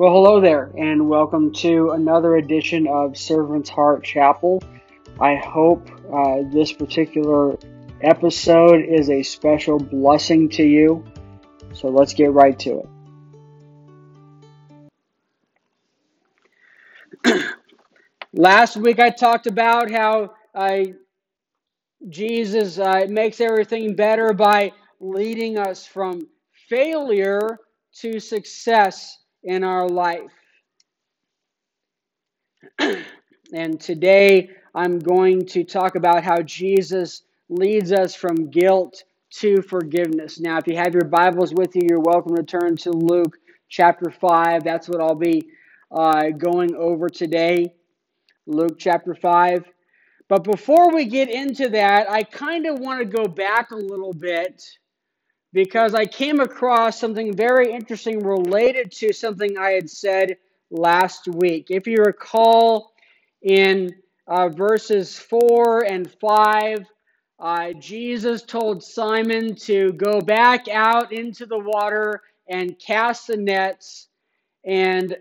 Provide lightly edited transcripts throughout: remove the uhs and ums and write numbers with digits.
Well, hello there, and welcome to another edition of Servant's Heart Chapel. I hope this particular episode is a special blessing to you. So let's get right to it. Last week I talked about how Jesus makes everything better by leading us from failure to success in our life. And today I'm going to talk about how Jesus leads us from guilt to forgiveness. Now, if you have your Bibles with you, you're welcome to turn to Luke chapter 5. That's what I'll be going over today, Luke chapter 5. But before we get into that, I kind of want to go back a little bit, because I came across something very interesting related to something I had said last week. If you recall, in verses 4 and 5, Jesus told Simon to go back out into the water and cast the nets. And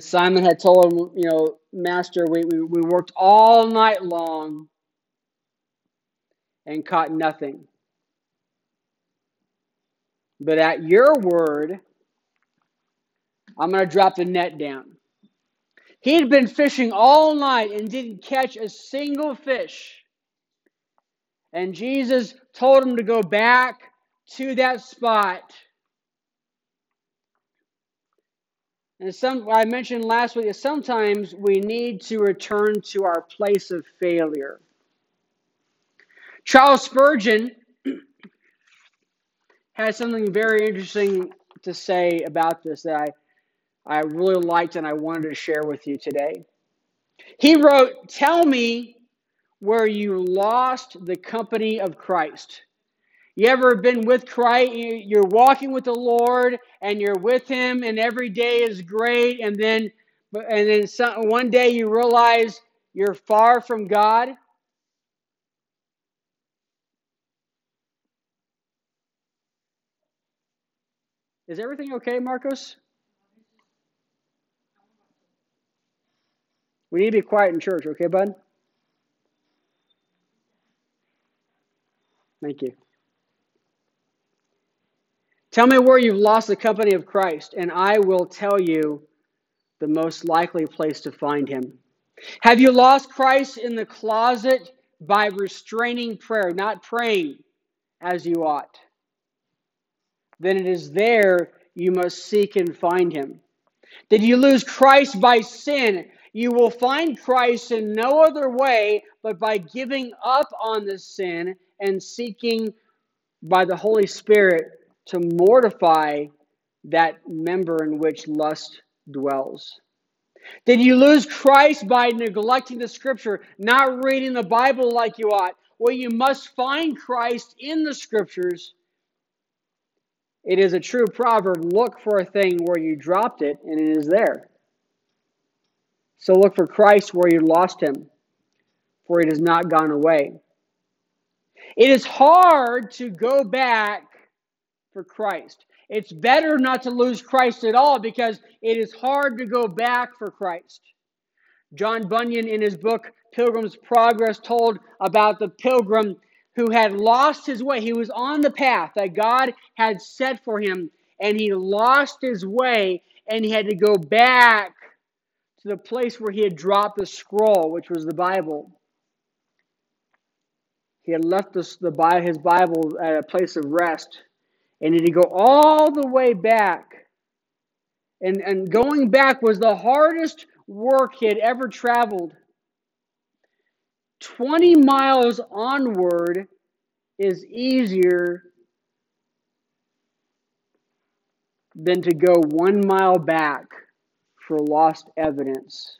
Simon had told him, you know, Master, we worked all night long and caught nothing. But at your word, I'm going to drop the net down. He had been fishing all night and didn't catch a single fish. And Jesus told him to go back to that spot. And I mentioned last week that sometimes we need to return to our place of failure. Charles Spurgeon has something very interesting to say about this that I really liked and I wanted to share with you today. He wrote, "Tell me where you lost the company of Christ." You ever been with Christ? You're walking with the Lord and you're with Him, and every day is great. And then one day you realize you're far from God. Is everything okay, Marcos? We need to be quiet in church, okay, bud? Thank you. Tell me where you've lost the company of Christ, and I will tell you the most likely place to find Him. Have you lost Christ in the closet by restraining prayer, not praying as you ought? Then it is there you must seek and find Him. Did you lose Christ by sin? You will find Christ in no other way but by giving up on the sin and seeking by the Holy Spirit to mortify that member in which lust dwells. Did you lose Christ by neglecting the Scripture, not reading the Bible like you ought? Well, you must find Christ in the Scriptures. It is a true proverb, look for a thing where you dropped it, and it is there. So look for Christ where you lost Him, for it has not gone away. It is hard to go back for Christ. It's better not to lose Christ at all, because it is hard to go back for Christ. John Bunyan, in his book Pilgrim's Progress, told about the pilgrim who had lost his way. He was on the path that God had set for him, and he lost his way, and he had to go back to the place where he had dropped the scroll, which was the Bible. He had left his Bible at a place of rest, and he had to go all the way back. And going back was the hardest work he had ever traveled. 20 miles onward is easier than to go 1 mile back for lost evidence.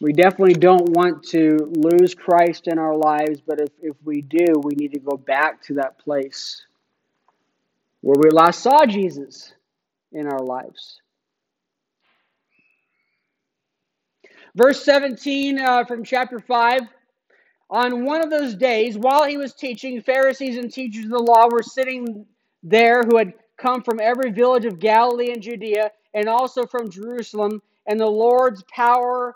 We definitely don't want to lose Christ in our lives, but if we do, we need to go back to that place where we last saw Jesus in our lives. Verse 17 from chapter 5. On one of those days, while he was teaching, Pharisees and teachers of the law were sitting there who had come from every village of Galilee and Judea and also from Jerusalem, and the Lord's power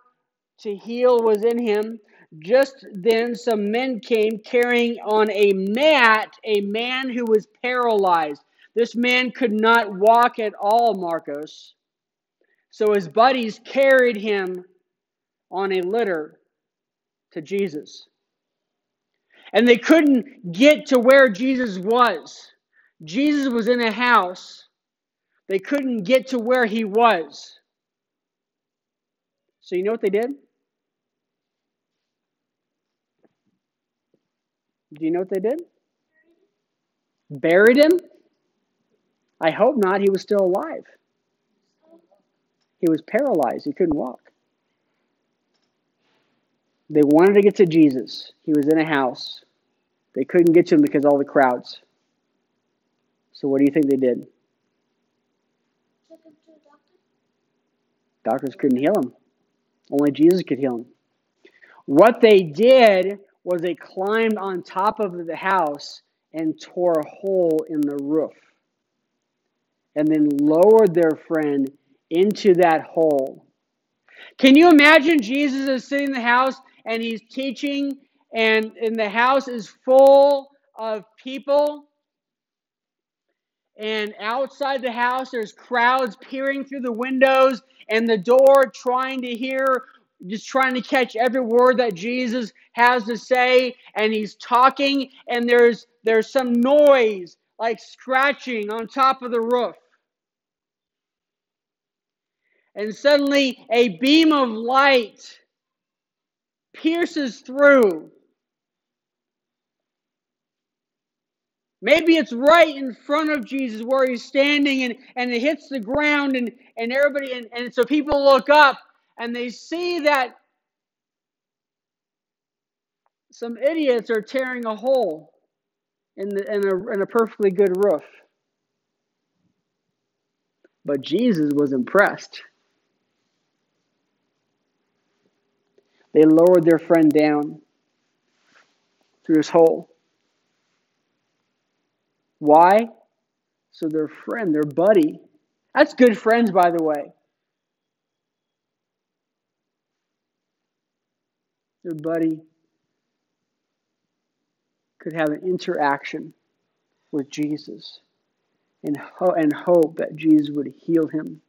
to heal was in him. Just then some men came carrying on a mat a man who was paralyzed. This man could not walk at all, Marcos. So his buddies carried him on a litter to Jesus. And they couldn't get to where Jesus was. Jesus was in a house. They couldn't get to where he was. So you know what they did? Do you know what they did? Buried him? I hope not. He was still alive. He was paralyzed. He couldn't walk. They wanted to get to Jesus. He was in a house. They couldn't get to him because of all the crowds. So what do you think they did? Took him to a doctor. Doctors couldn't heal him. Only Jesus could heal him. What they did was they climbed on top of the house and tore a hole in the roof, and then lowered their friend into that hole. Can you imagine Jesus is sitting in the house and he's teaching, and the house is full of people, and outside the house there's crowds peering through the windows and the door trying to hear, just trying to catch every word that Jesus has to say, and he's talking, and there's some noise like scratching on top of the roof. And suddenly a beam of light pierces through. Maybe it's right in front of Jesus where he's standing, and it hits the ground, and everybody, and so people look up and they see that some idiots are tearing a hole in a perfectly good roof. But Jesus was impressed. They lowered their friend down through his hole. Why? So their friend, their buddy. That's good friends, by the way. Their buddy could have an interaction with Jesus and hope that Jesus would heal him.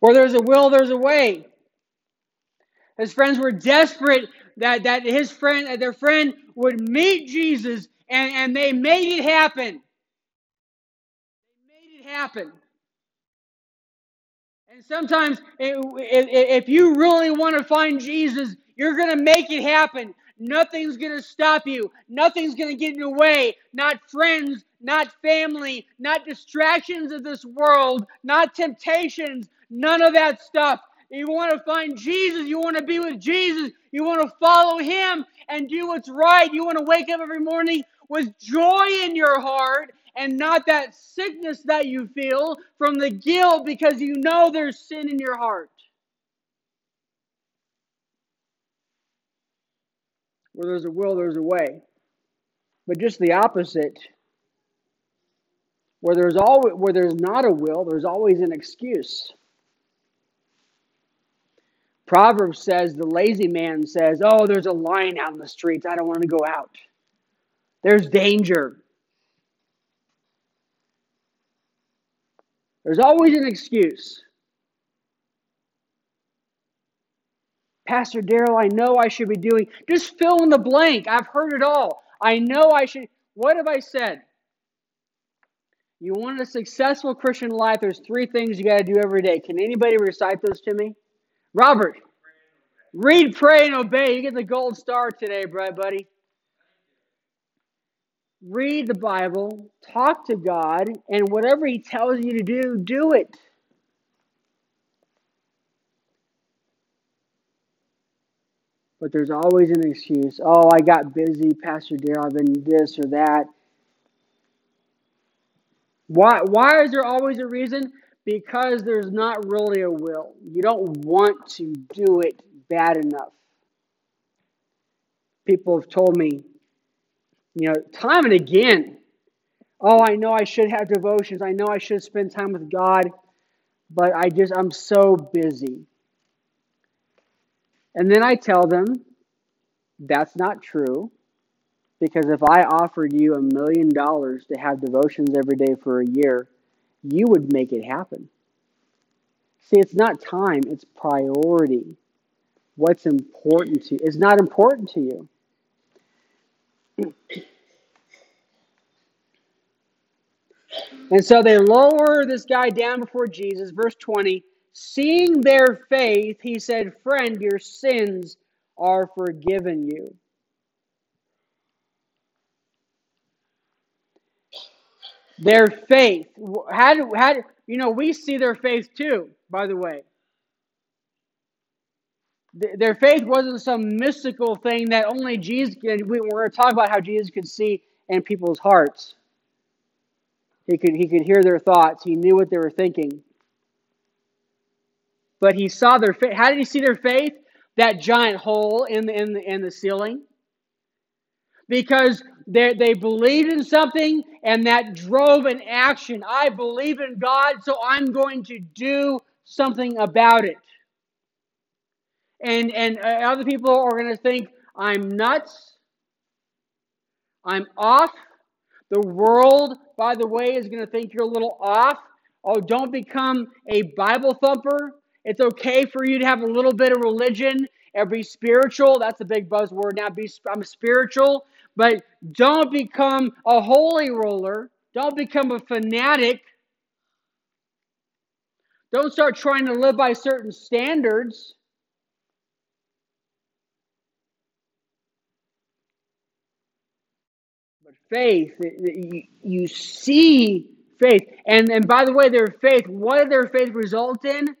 Where there's a will, there's a way. His friends were desperate that their friend would meet Jesus, and they made it happen. They made it happen. And sometimes, if you really want to find Jesus, you're going to make it happen. Nothing's going to stop you. Nothing's going to get in the way. Not friends, not family, not distractions of this world, not temptations, none of that stuff. You want to find Jesus. You want to be with Jesus. You want to follow him and do what's right. You want to wake up every morning with joy in your heart, and not that sickness that you feel from the guilt because you know there's sin in your heart. Where there's a will, there's a way. But just the opposite. Where there's not a will, there's always an excuse. Proverbs says, the lazy man says, oh, there's a lion out in the streets. I don't want to go out. There's danger. There's always an excuse. Pastor Daryl, I know I should be doing. Just fill in the blank. I've heard it all. I know I should. What have I said? You want a successful Christian life, there's three things you got to do every day. Can anybody recite those to me? Robert, read, pray, and obey. You get the gold star today, buddy. Read the Bible, talk to God, and whatever he tells you to do, do it. But there's always an excuse. Oh, I got busy, Pastor Daryl, I've been this or that. Why is there always a reason? Because there's not really a will. You don't want to do it bad enough. People have told me, you know, time and again, oh, I know I should have devotions. I know I should spend time with God, but I'm so busy. And then I tell them, that's not true, because if I offered you $1 million to have devotions every day for a year, you would make it happen. See, it's not time, it's priority. What's important to you is not important to you. And so they lower this guy down before Jesus. Verse 20, seeing their faith, he said, "Friend, your sins are forgiven you." Their faith. How do you know? We see their faith too, by the way. Their faith wasn't some mystical thing that only Jesus could. We're going to talk about how Jesus could see in people's hearts. He could hear their thoughts. He knew what they were thinking. But he saw their faith. How did he see their faith? That giant hole in the ceiling. Because they believed in something, and that drove an action. I believe in God, so I'm going to do something about it. And other people are going to think, I'm nuts. I'm off. The world, by the way, is going to think you're a little off. Oh, don't become a Bible thumper. It's okay for you to have a little bit of religion and be spiritual. That's a big buzzword now. I'm spiritual. But don't become a holy roller. Don't become a fanatic. Don't start trying to live by certain standards. But faith, you see faith. And by the way, their faith, what did their faith result in?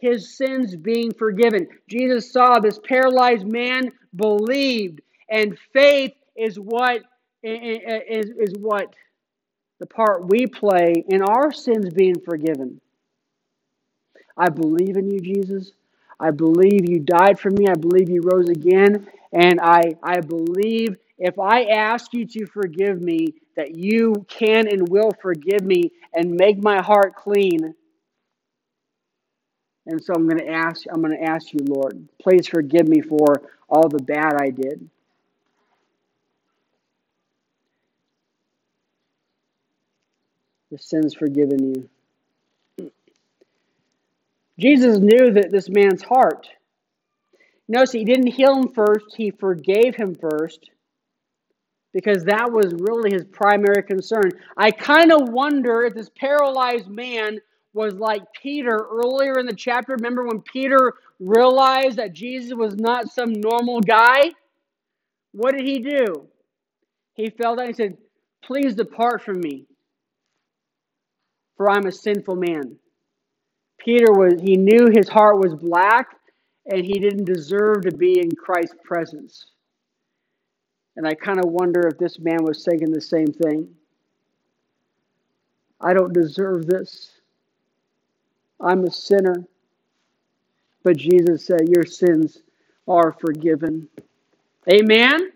His sins being forgiven. Jesus saw this paralyzed man believed, and faith is what the part we play in our sins being forgiven. I believe in you, Jesus. I believe you died for me. I believe you rose again. And I believe if I ask you to forgive me, that you can and will forgive me and make my heart clean. And so I'm going to ask you, Lord, please forgive me for all the bad I did. Your sins forgiven you. Jesus knew that this man's heart. Notice he didn't heal him first. He forgave him first, because that was really his primary concern. I kind of wonder if this paralyzed man was like Peter earlier in the chapter. Remember when Peter realized that Jesus was not some normal guy? What did he do? He fell down and said, "Please depart from me, for I'm a sinful man." He knew his heart was black, and he didn't deserve to be in Christ's presence. And I kind of wonder if this man was saying the same thing. I don't deserve this. I'm a sinner. But Jesus said, your sins are forgiven. Amen?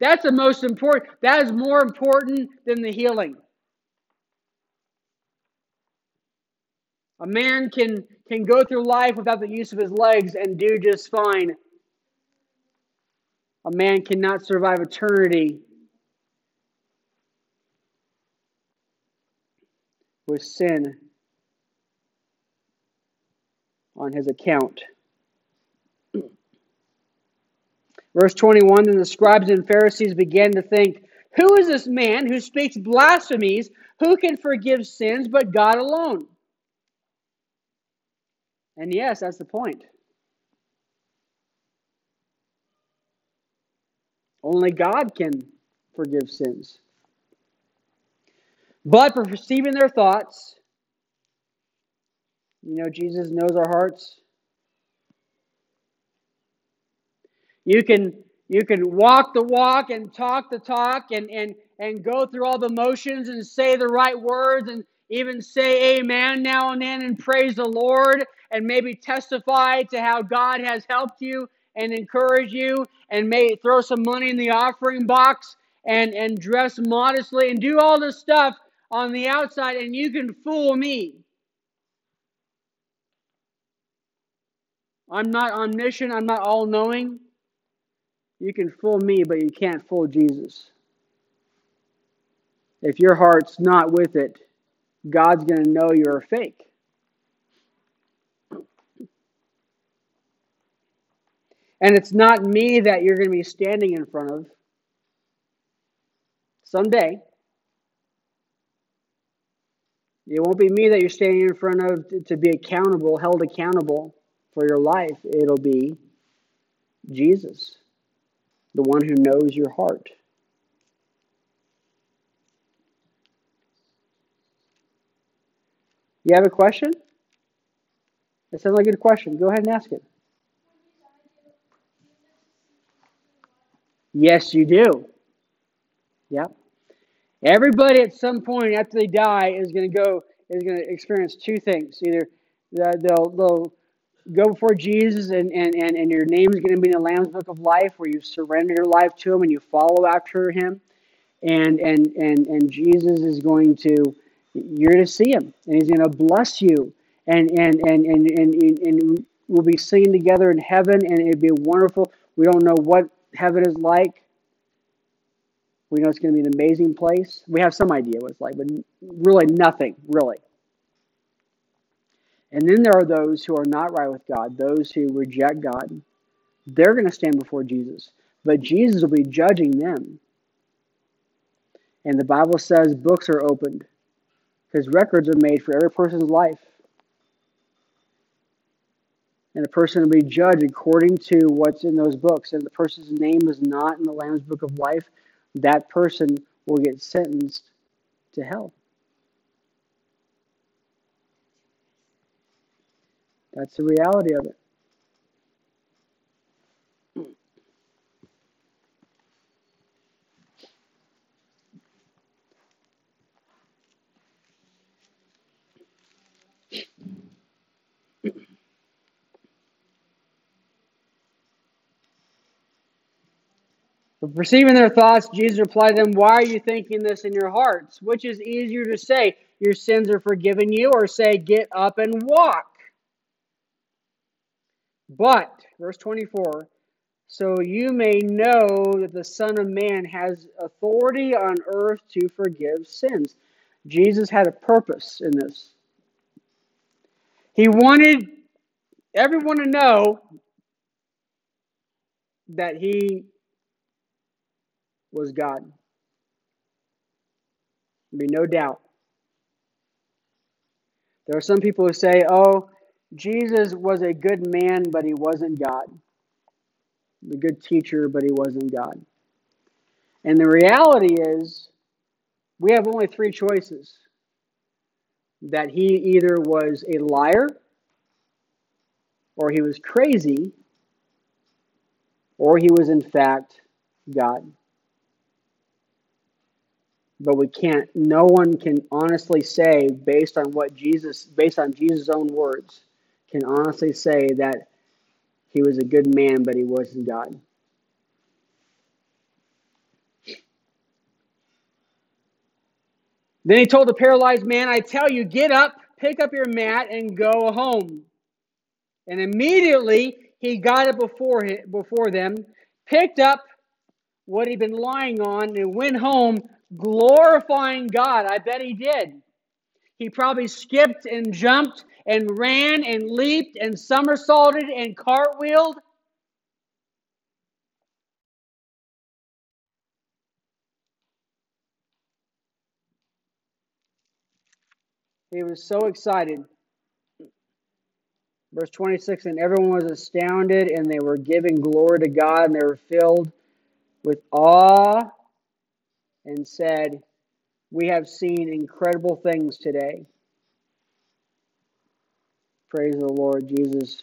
That's the most important. That is more important than the healing. A man can go through life without the use of his legs and do just fine. A man cannot survive eternity with sin on his account. Verse 21, then the scribes and Pharisees began to think, who is this man who speaks blasphemies? Who can forgive sins but God alone? And yes, that's the point. Only God can forgive sins. But for perceiving their thoughts, you know, Jesus knows our hearts. You can You can walk the walk and talk the talk and go through all the motions and say the right words and even say amen now and then and praise the Lord and maybe testify to how God has helped you and encourage you and may throw some money in the offering box and dress modestly and do all this stuff on the outside and you can fool me. I'm not omniscient. I'm not all-knowing. You can fool me, but you can't fool Jesus. If your heart's not with it, God's going to know you're a fake. And it's not me that you're going to be standing in front of someday. It won't be me that you're standing in front of to be accountable, held accountable for your life. It'll be Jesus, the one who knows your heart. You have a question? That sounds like a good question. Go ahead and ask it. Yes, you do. Yeah. Everybody at some point after they die is going to experience two things. Either they'll go before Jesus and your name is going to be in the Lamb's Book of Life where you surrender your life to Him and you follow after Him. And Jesus is going to, you're going to see Him and He's going to bless you and we'll be singing together in heaven and it'd be wonderful. We don't know what heaven is like. We know it's going to be an amazing place. We have some idea what it's like, but really nothing, really. And then there are those who are not right with God, those who reject God. They're going to stand before Jesus, but Jesus will be judging them. And the Bible says books are opened because records are made for every person's life. And a person will be judged according to what's in those books. And if the person's name is not in the Lamb's Book of Life, that person will get sentenced to hell. That's the reality of it. Perceiving their thoughts, Jesus replied to them, "Why are you thinking this in your hearts? Which is easier to say, your sins are forgiven you, or say, get up and walk?" But, verse 24, so you may know that the Son of Man has authority on earth to forgive sins. Jesus had a purpose in this. He wanted everyone to know that He was God. There'd be no doubt. There are some people who say, oh, Jesus was a good man, but He wasn't God. A good teacher, but He wasn't God. And the reality is, we have only three choices. That He either was a liar, or He was crazy, or He was in fact God. But we can't, no one can honestly say, based on Jesus' own words, can honestly say that He was a good man, but He wasn't God. Then He told the paralyzed man, "I tell you, get up, pick up your mat, and go home." And immediately he got up before them, picked up what he'd been lying on, and went home, glorifying God. I bet he did. He probably skipped and jumped and ran and leaped and somersaulted and cartwheeled. He was so excited. Verse 26, and everyone was astounded, and they were giving glory to God, and they were filled with awe, and said, "We have seen incredible things today." Praise the Lord. Jesus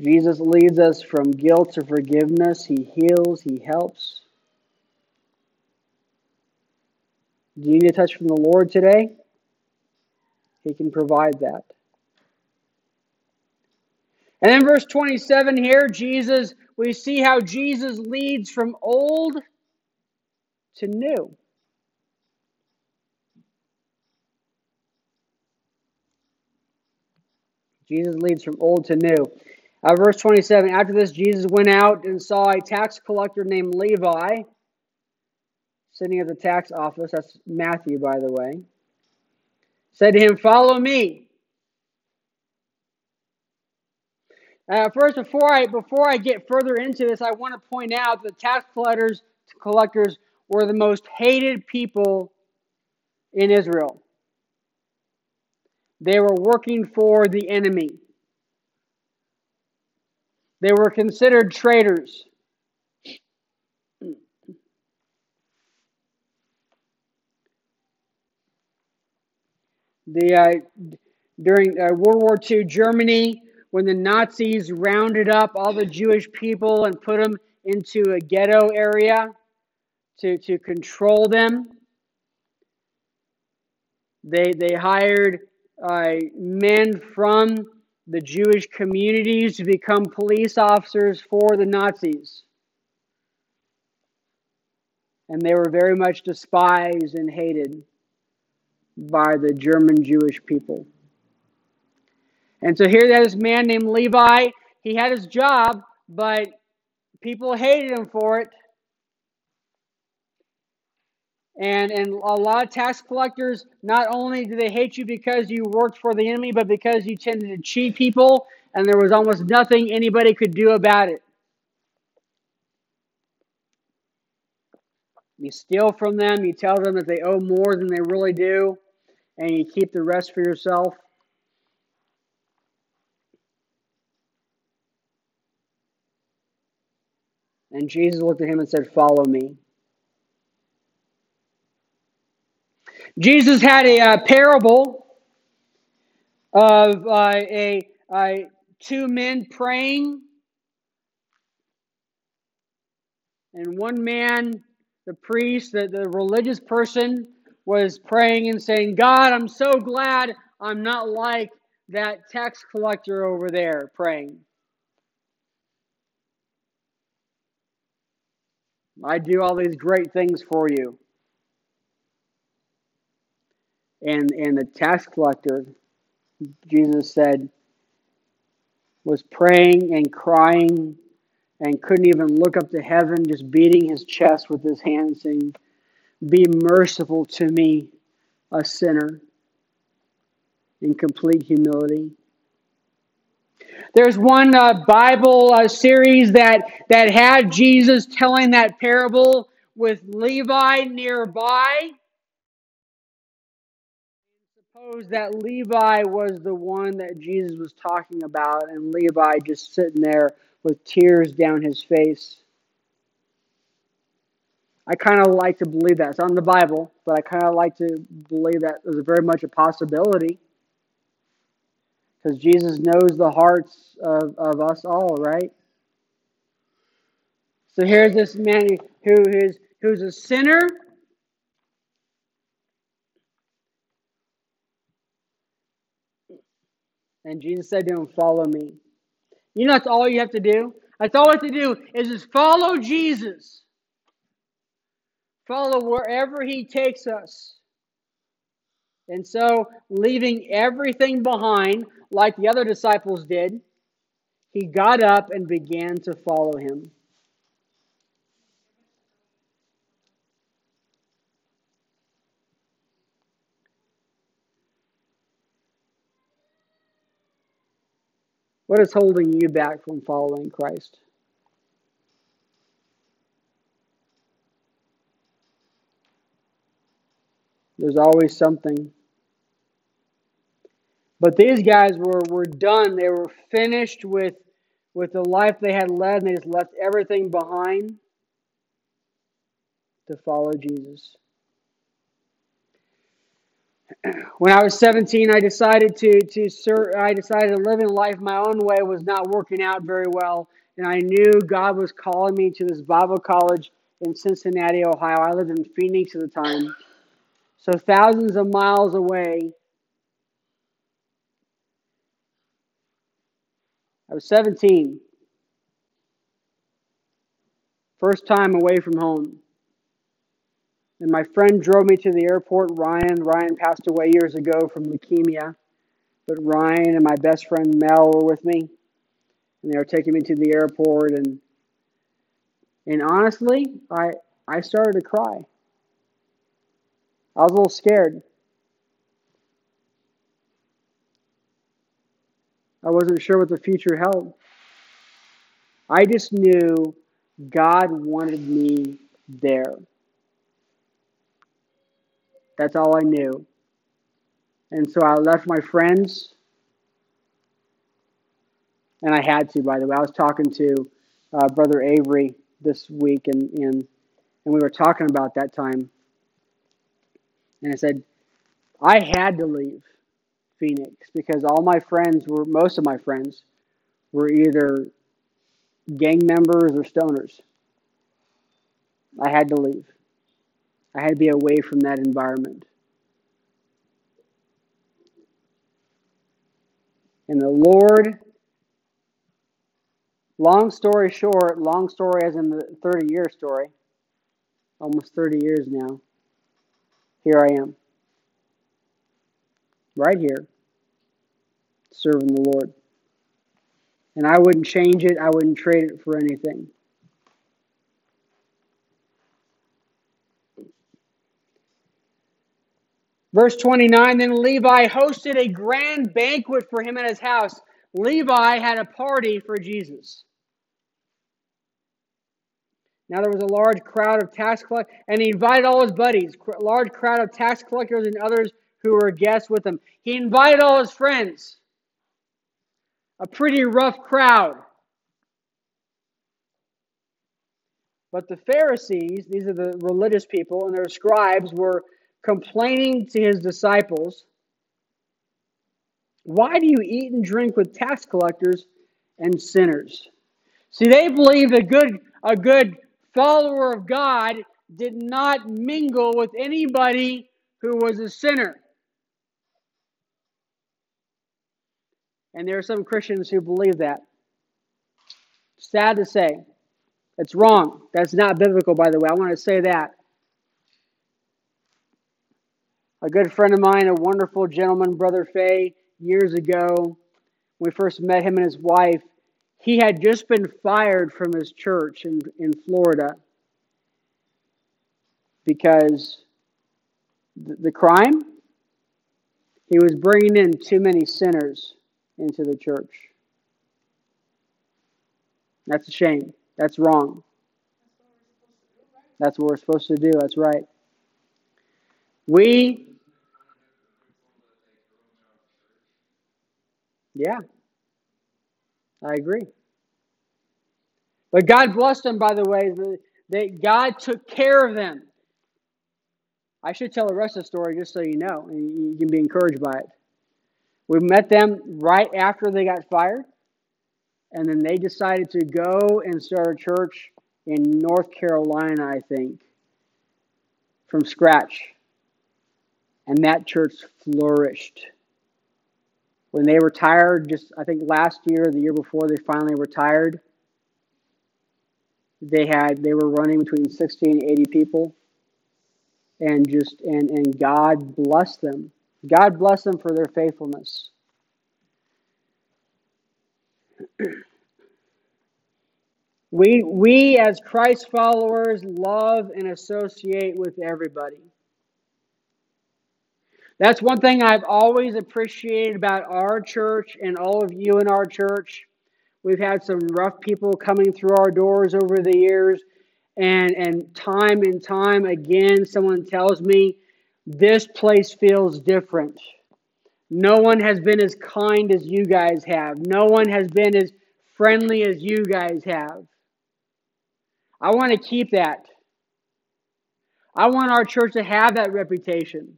Jesus leads us from guilt to forgiveness. He heals. He helps. Do you need a touch from the Lord today? He can provide that. And in verse 27 here, Jesus, we see how Jesus leads from old to new. Jesus leads from old to new. Verse 27, after this, Jesus went out and saw a tax collector named Levi sitting at the tax office. That's Matthew, by the way. Said to him, "Follow me." First, before I get further into this, I want to point out that tax collectors were the most hated people in Israel. They were working for the enemy. They were considered traitors. During World War II, Germany, when the Nazis rounded up all the Jewish people and put them into a ghetto area to control them, they hired men from the Jewish communities to become police officers for the Nazis. And they were very much despised and hated by the German Jewish people. And so here there's this man named Levi. He had his job, but people hated him for it. And a lot of tax collectors, not only do they hate you because you worked for the enemy, but because you tended to cheat people, and there was almost nothing anybody could do about it. You steal from them, you tell them that they owe more than they really do, and you keep the rest for yourself. And Jesus looked at him and said, "Follow me." Jesus had a parable of two men praying, and one man, the priest, the religious person, was praying and saying, "God, I'm so glad I'm not like that tax collector over there praying. I do all these great things for you." And the tax collector, Jesus said, was praying and crying and couldn't even look up to heaven, just beating his chest with his hands, saying, "Be merciful to me, a sinner," in complete humility. There's one Bible series that had Jesus telling that parable with Levi nearby. Suppose that Levi was the one that Jesus was talking about, and Levi just sitting there with tears down his face. I kind of like to believe that. It's not in the Bible, but I kind of like to believe that it was very much a possibility. Because Jesus knows the hearts of us all, right? So here's this man who's a sinner. And Jesus said to him, "Follow me." You know, that's all you have to do. That's all we have to do is just follow Jesus. Follow wherever he takes us. And so, leaving everything behind, like the other disciples did, he got up and began to follow him. What is holding you back from following Christ? There's always something. But these guys were done. They were finished with the life they had led, and they just left everything behind to follow Jesus. When I was 17, I decided to living life my own way was not working out very well, and I knew God was calling me to this Bible college in Cincinnati, Ohio. I lived in Phoenix at the time, so thousands of miles away. I was 17. First time away from home. And my friend drove me to the airport, Ryan. Ryan passed away years ago from leukemia. But Ryan and my best friend Mel were with me. And they were taking me to the airport. And honestly, I started to cry. I was a little scared. I wasn't sure what the future held. I just knew God wanted me there. That's all I knew. And so I left my friends. And I had to, by the way. I was talking to Brother Avery this week, and we were talking about that time. And I said, I had to leave Phoenix because most of my friends were either gang members or stoners. I had to leave. I had to be away from that environment. And the Lord, long story short, long story as in the 30-year story, almost 30 years now, here I am. Right here, serving the Lord. And I wouldn't change it. I wouldn't trade it for anything. Verse 29, then Levi hosted a grand banquet for him at his house. Levi had a party for Jesus. Now there was a large crowd of tax collectors, and he invited all his buddies, a large crowd of tax collectors and others who were guests with him. He invited all his friends. A pretty rough crowd. But the Pharisees, these are the religious people, and their scribes were complaining to his disciples, why do you eat and drink with tax collectors and sinners? See, they believed a good follower of God did not mingle with anybody who was a sinner. And there are some Christians who believe that. Sad to say. It's wrong. That's not biblical, by the way. I want to say that. A good friend of mine, a wonderful gentleman, Brother Faye, years ago, when we first met him and his wife, he had just been fired from his church in Florida because the crime, he was bringing in too many sinners into the church. That's a shame. That's wrong. That's what we're supposed to do. That's right. Yeah, I agree. But God blessed them, by the way, that God took care of them. I should tell the rest of the story just so you know, and you can be encouraged by it. We met them right after they got fired, and then they decided to go and start a church in North Carolina, I think, from scratch. And that church flourished. When they retired, just I think last year or the year before they finally retired, they were running between 60 and 80 people, and God blessed them. God bless them for their faithfulness. We as Christ followers love and associate with everybody. That's one thing I've always appreciated about our church and all of you in our church. We've had some rough people coming through our doors over the years, and time again someone tells me, this place feels different. No one has been as kind as you guys have. No one has been as friendly as you guys have. I want to keep that. I want our church to have that reputation.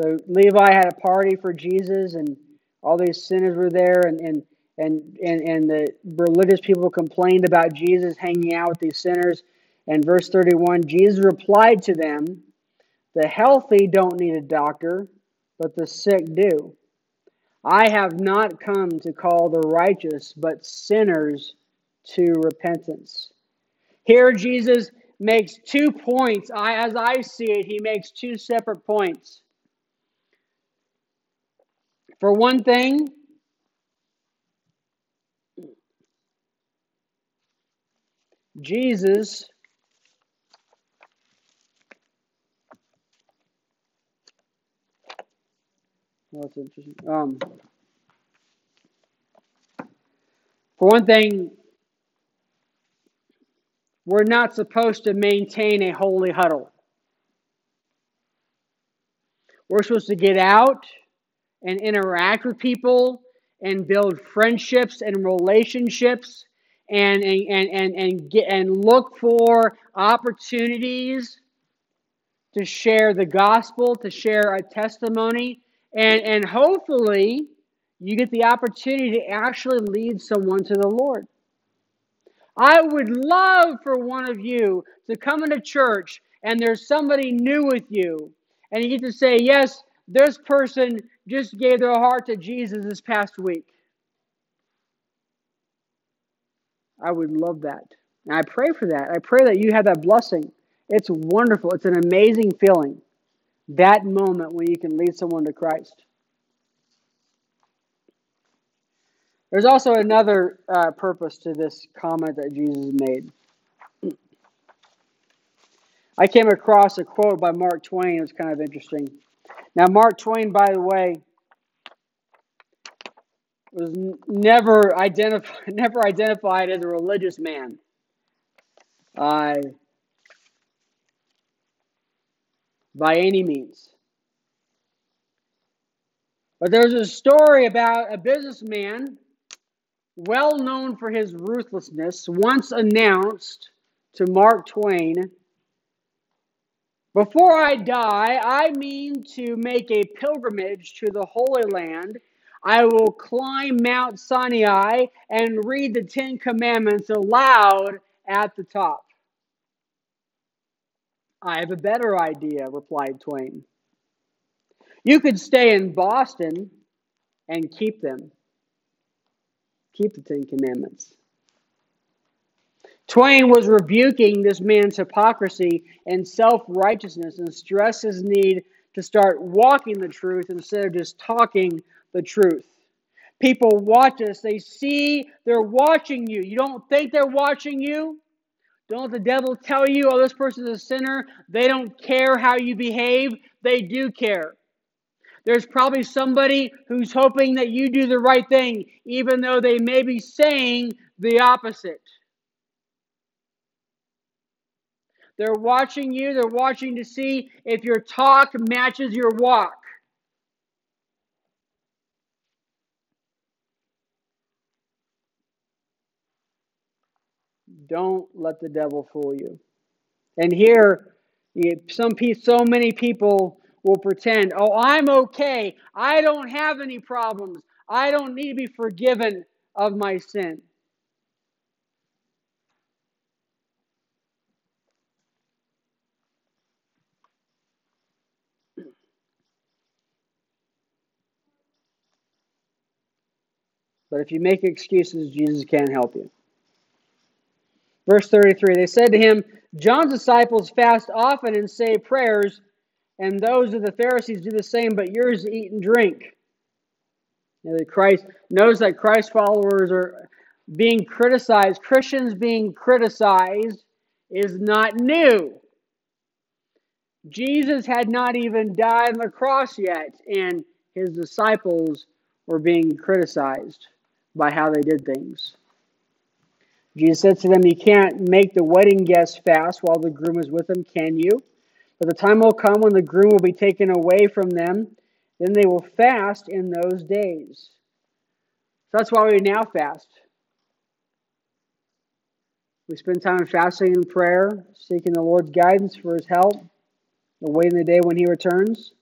So Levi had a party for Jesus, and all these sinners were there, and the religious people complained about Jesus hanging out with these sinners. And verse 31, Jesus replied to them, "The healthy don't need a doctor, but the sick do. I have not come to call the righteous, but sinners to repentance." Here Jesus makes 2 points. As I see it, he makes 2 separate points. For one thing, Jesus we're not supposed to maintain a holy huddle. We're supposed to get out and interact with people and build friendships and relationships and look for opportunities to share the gospel, to share a testimony. And hopefully, you get the opportunity to actually lead someone to the Lord. I would love for one of you to come into church and there's somebody new with you. And you get to say, yes, this person just gave their heart to Jesus this past week. I would love that. And I pray for that. I pray that you have that blessing. It's wonderful. It's an amazing feeling. That moment when you can lead someone to Christ. There's also another purpose to this comment that Jesus made. I came across a quote by Mark Twain. It was kind of interesting. Now, Mark Twain, by the way, was never identified as a religious man. By any means. But there's a story about a businessman, well known for his ruthlessness, once announced to Mark Twain, "Before I die, I mean to make a pilgrimage to the Holy Land. I will climb Mount Sinai and read the 10 Commandments aloud at the top." "I have a better idea," replied Twain. "You could stay in Boston and keep them. Keep the 10 Commandments." Twain was rebuking this man's hypocrisy and self-righteousness and stressed his need to start walking the truth instead of just talking the truth. People watch us. They see they're watching you. You don't think they're watching you? Don't let the devil tell you, oh, this person's a sinner. They don't care how you behave. They do care. There's probably somebody who's hoping that you do the right thing, even though they may be saying the opposite. They're watching you. They're watching to see if your talk matches your walk. Don't let the devil fool you. And here, so many people will pretend, oh, I'm okay. I don't have any problems. I don't need to be forgiven of my sin. But if you make excuses, Jesus can't help you. Verse 33, they said to him, "John's disciples fast often and say prayers, and those of the Pharisees do the same, but yours eat and drink." Notice that Christ followers are being criticized. Christians being criticized is not new. Jesus had not even died on the cross yet, and his disciples were being criticized by how they did things. Jesus said to them, "You can't make the wedding guests fast while the groom is with them, can you? But the time will come when the groom will be taken away from them. Then they will fast in those days." So that's why we now fast. We spend time fasting and prayer, seeking the Lord's guidance for his help, awaiting the day when he returns.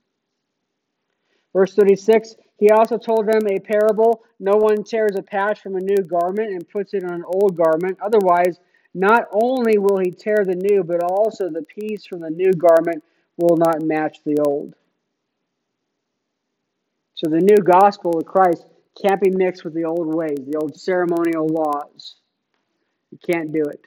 Verse 36, he also told them a parable. No one tears a patch from a new garment and puts it on an old garment. Otherwise, not only will he tear the new, but also the piece from the new garment will not match the old. So the new gospel of Christ can't be mixed with the old ways, the old ceremonial laws. You can't do it.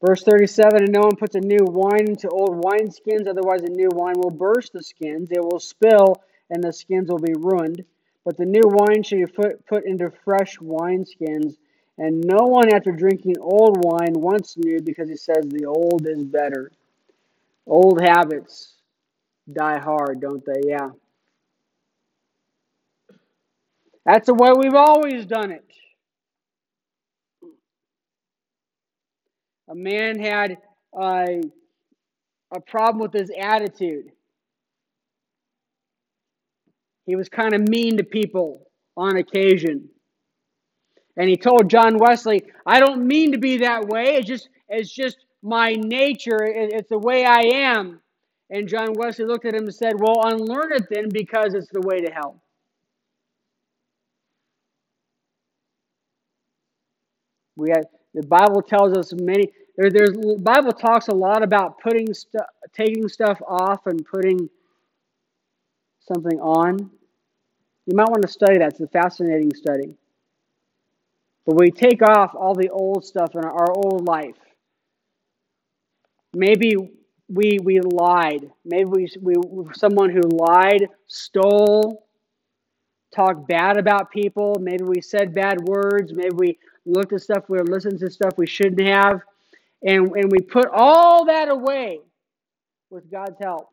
Verse 37, and no one puts a new wine into old wineskins, otherwise the new wine will burst the skins, it will spill, and the skins will be ruined. But the new wine shall you put into fresh wineskins, and no one after drinking old wine wants new, because he says the old is better. Old habits die hard, don't they? Yeah. That's the way we've always done it. A man had a problem with his attitude. He was kind of mean to people on occasion. And he told John Wesley, I don't mean to be that way. It's just my nature. It's the way I am. And John Wesley looked at him and said, well, unlearn it then, because it's the way to hell. The Bible tells us many. The Bible talks a lot about taking stuff off and putting something on. You might want to study that. It's a fascinating study. But we take off all the old stuff in our old life. Maybe we lied. Maybe we were someone who lied, stole, talked bad about people. Maybe we said bad words. Maybe we looked at stuff, we listened to stuff we shouldn't have, and we put all that away with God's help,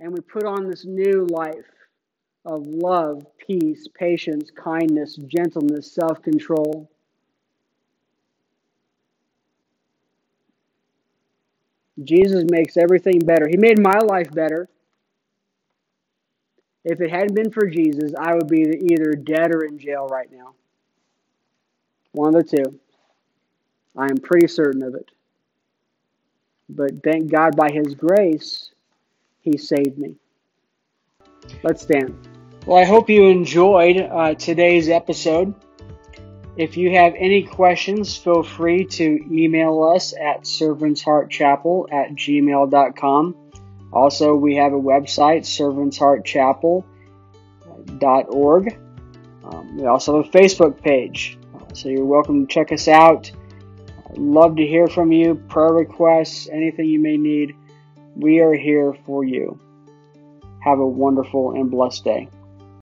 and we put on this new life of love, peace, patience, kindness, gentleness, self-control. Jesus makes everything better. He made my life better. If it hadn't been for Jesus, I would be either dead or in jail right now. One of the two. I am pretty certain of it. But thank God, by His grace, He saved me. Let's stand. Well, I hope you enjoyed today's episode. If you have any questions, feel free to email us at servantsheartchapel@gmail.com. Also, we have a website, servantsheartchapel.org. We also have a Facebook page. So you're welcome to check us out. I'd love to hear from you, prayer requests, anything you may need. We are here for you. Have a wonderful and blessed day.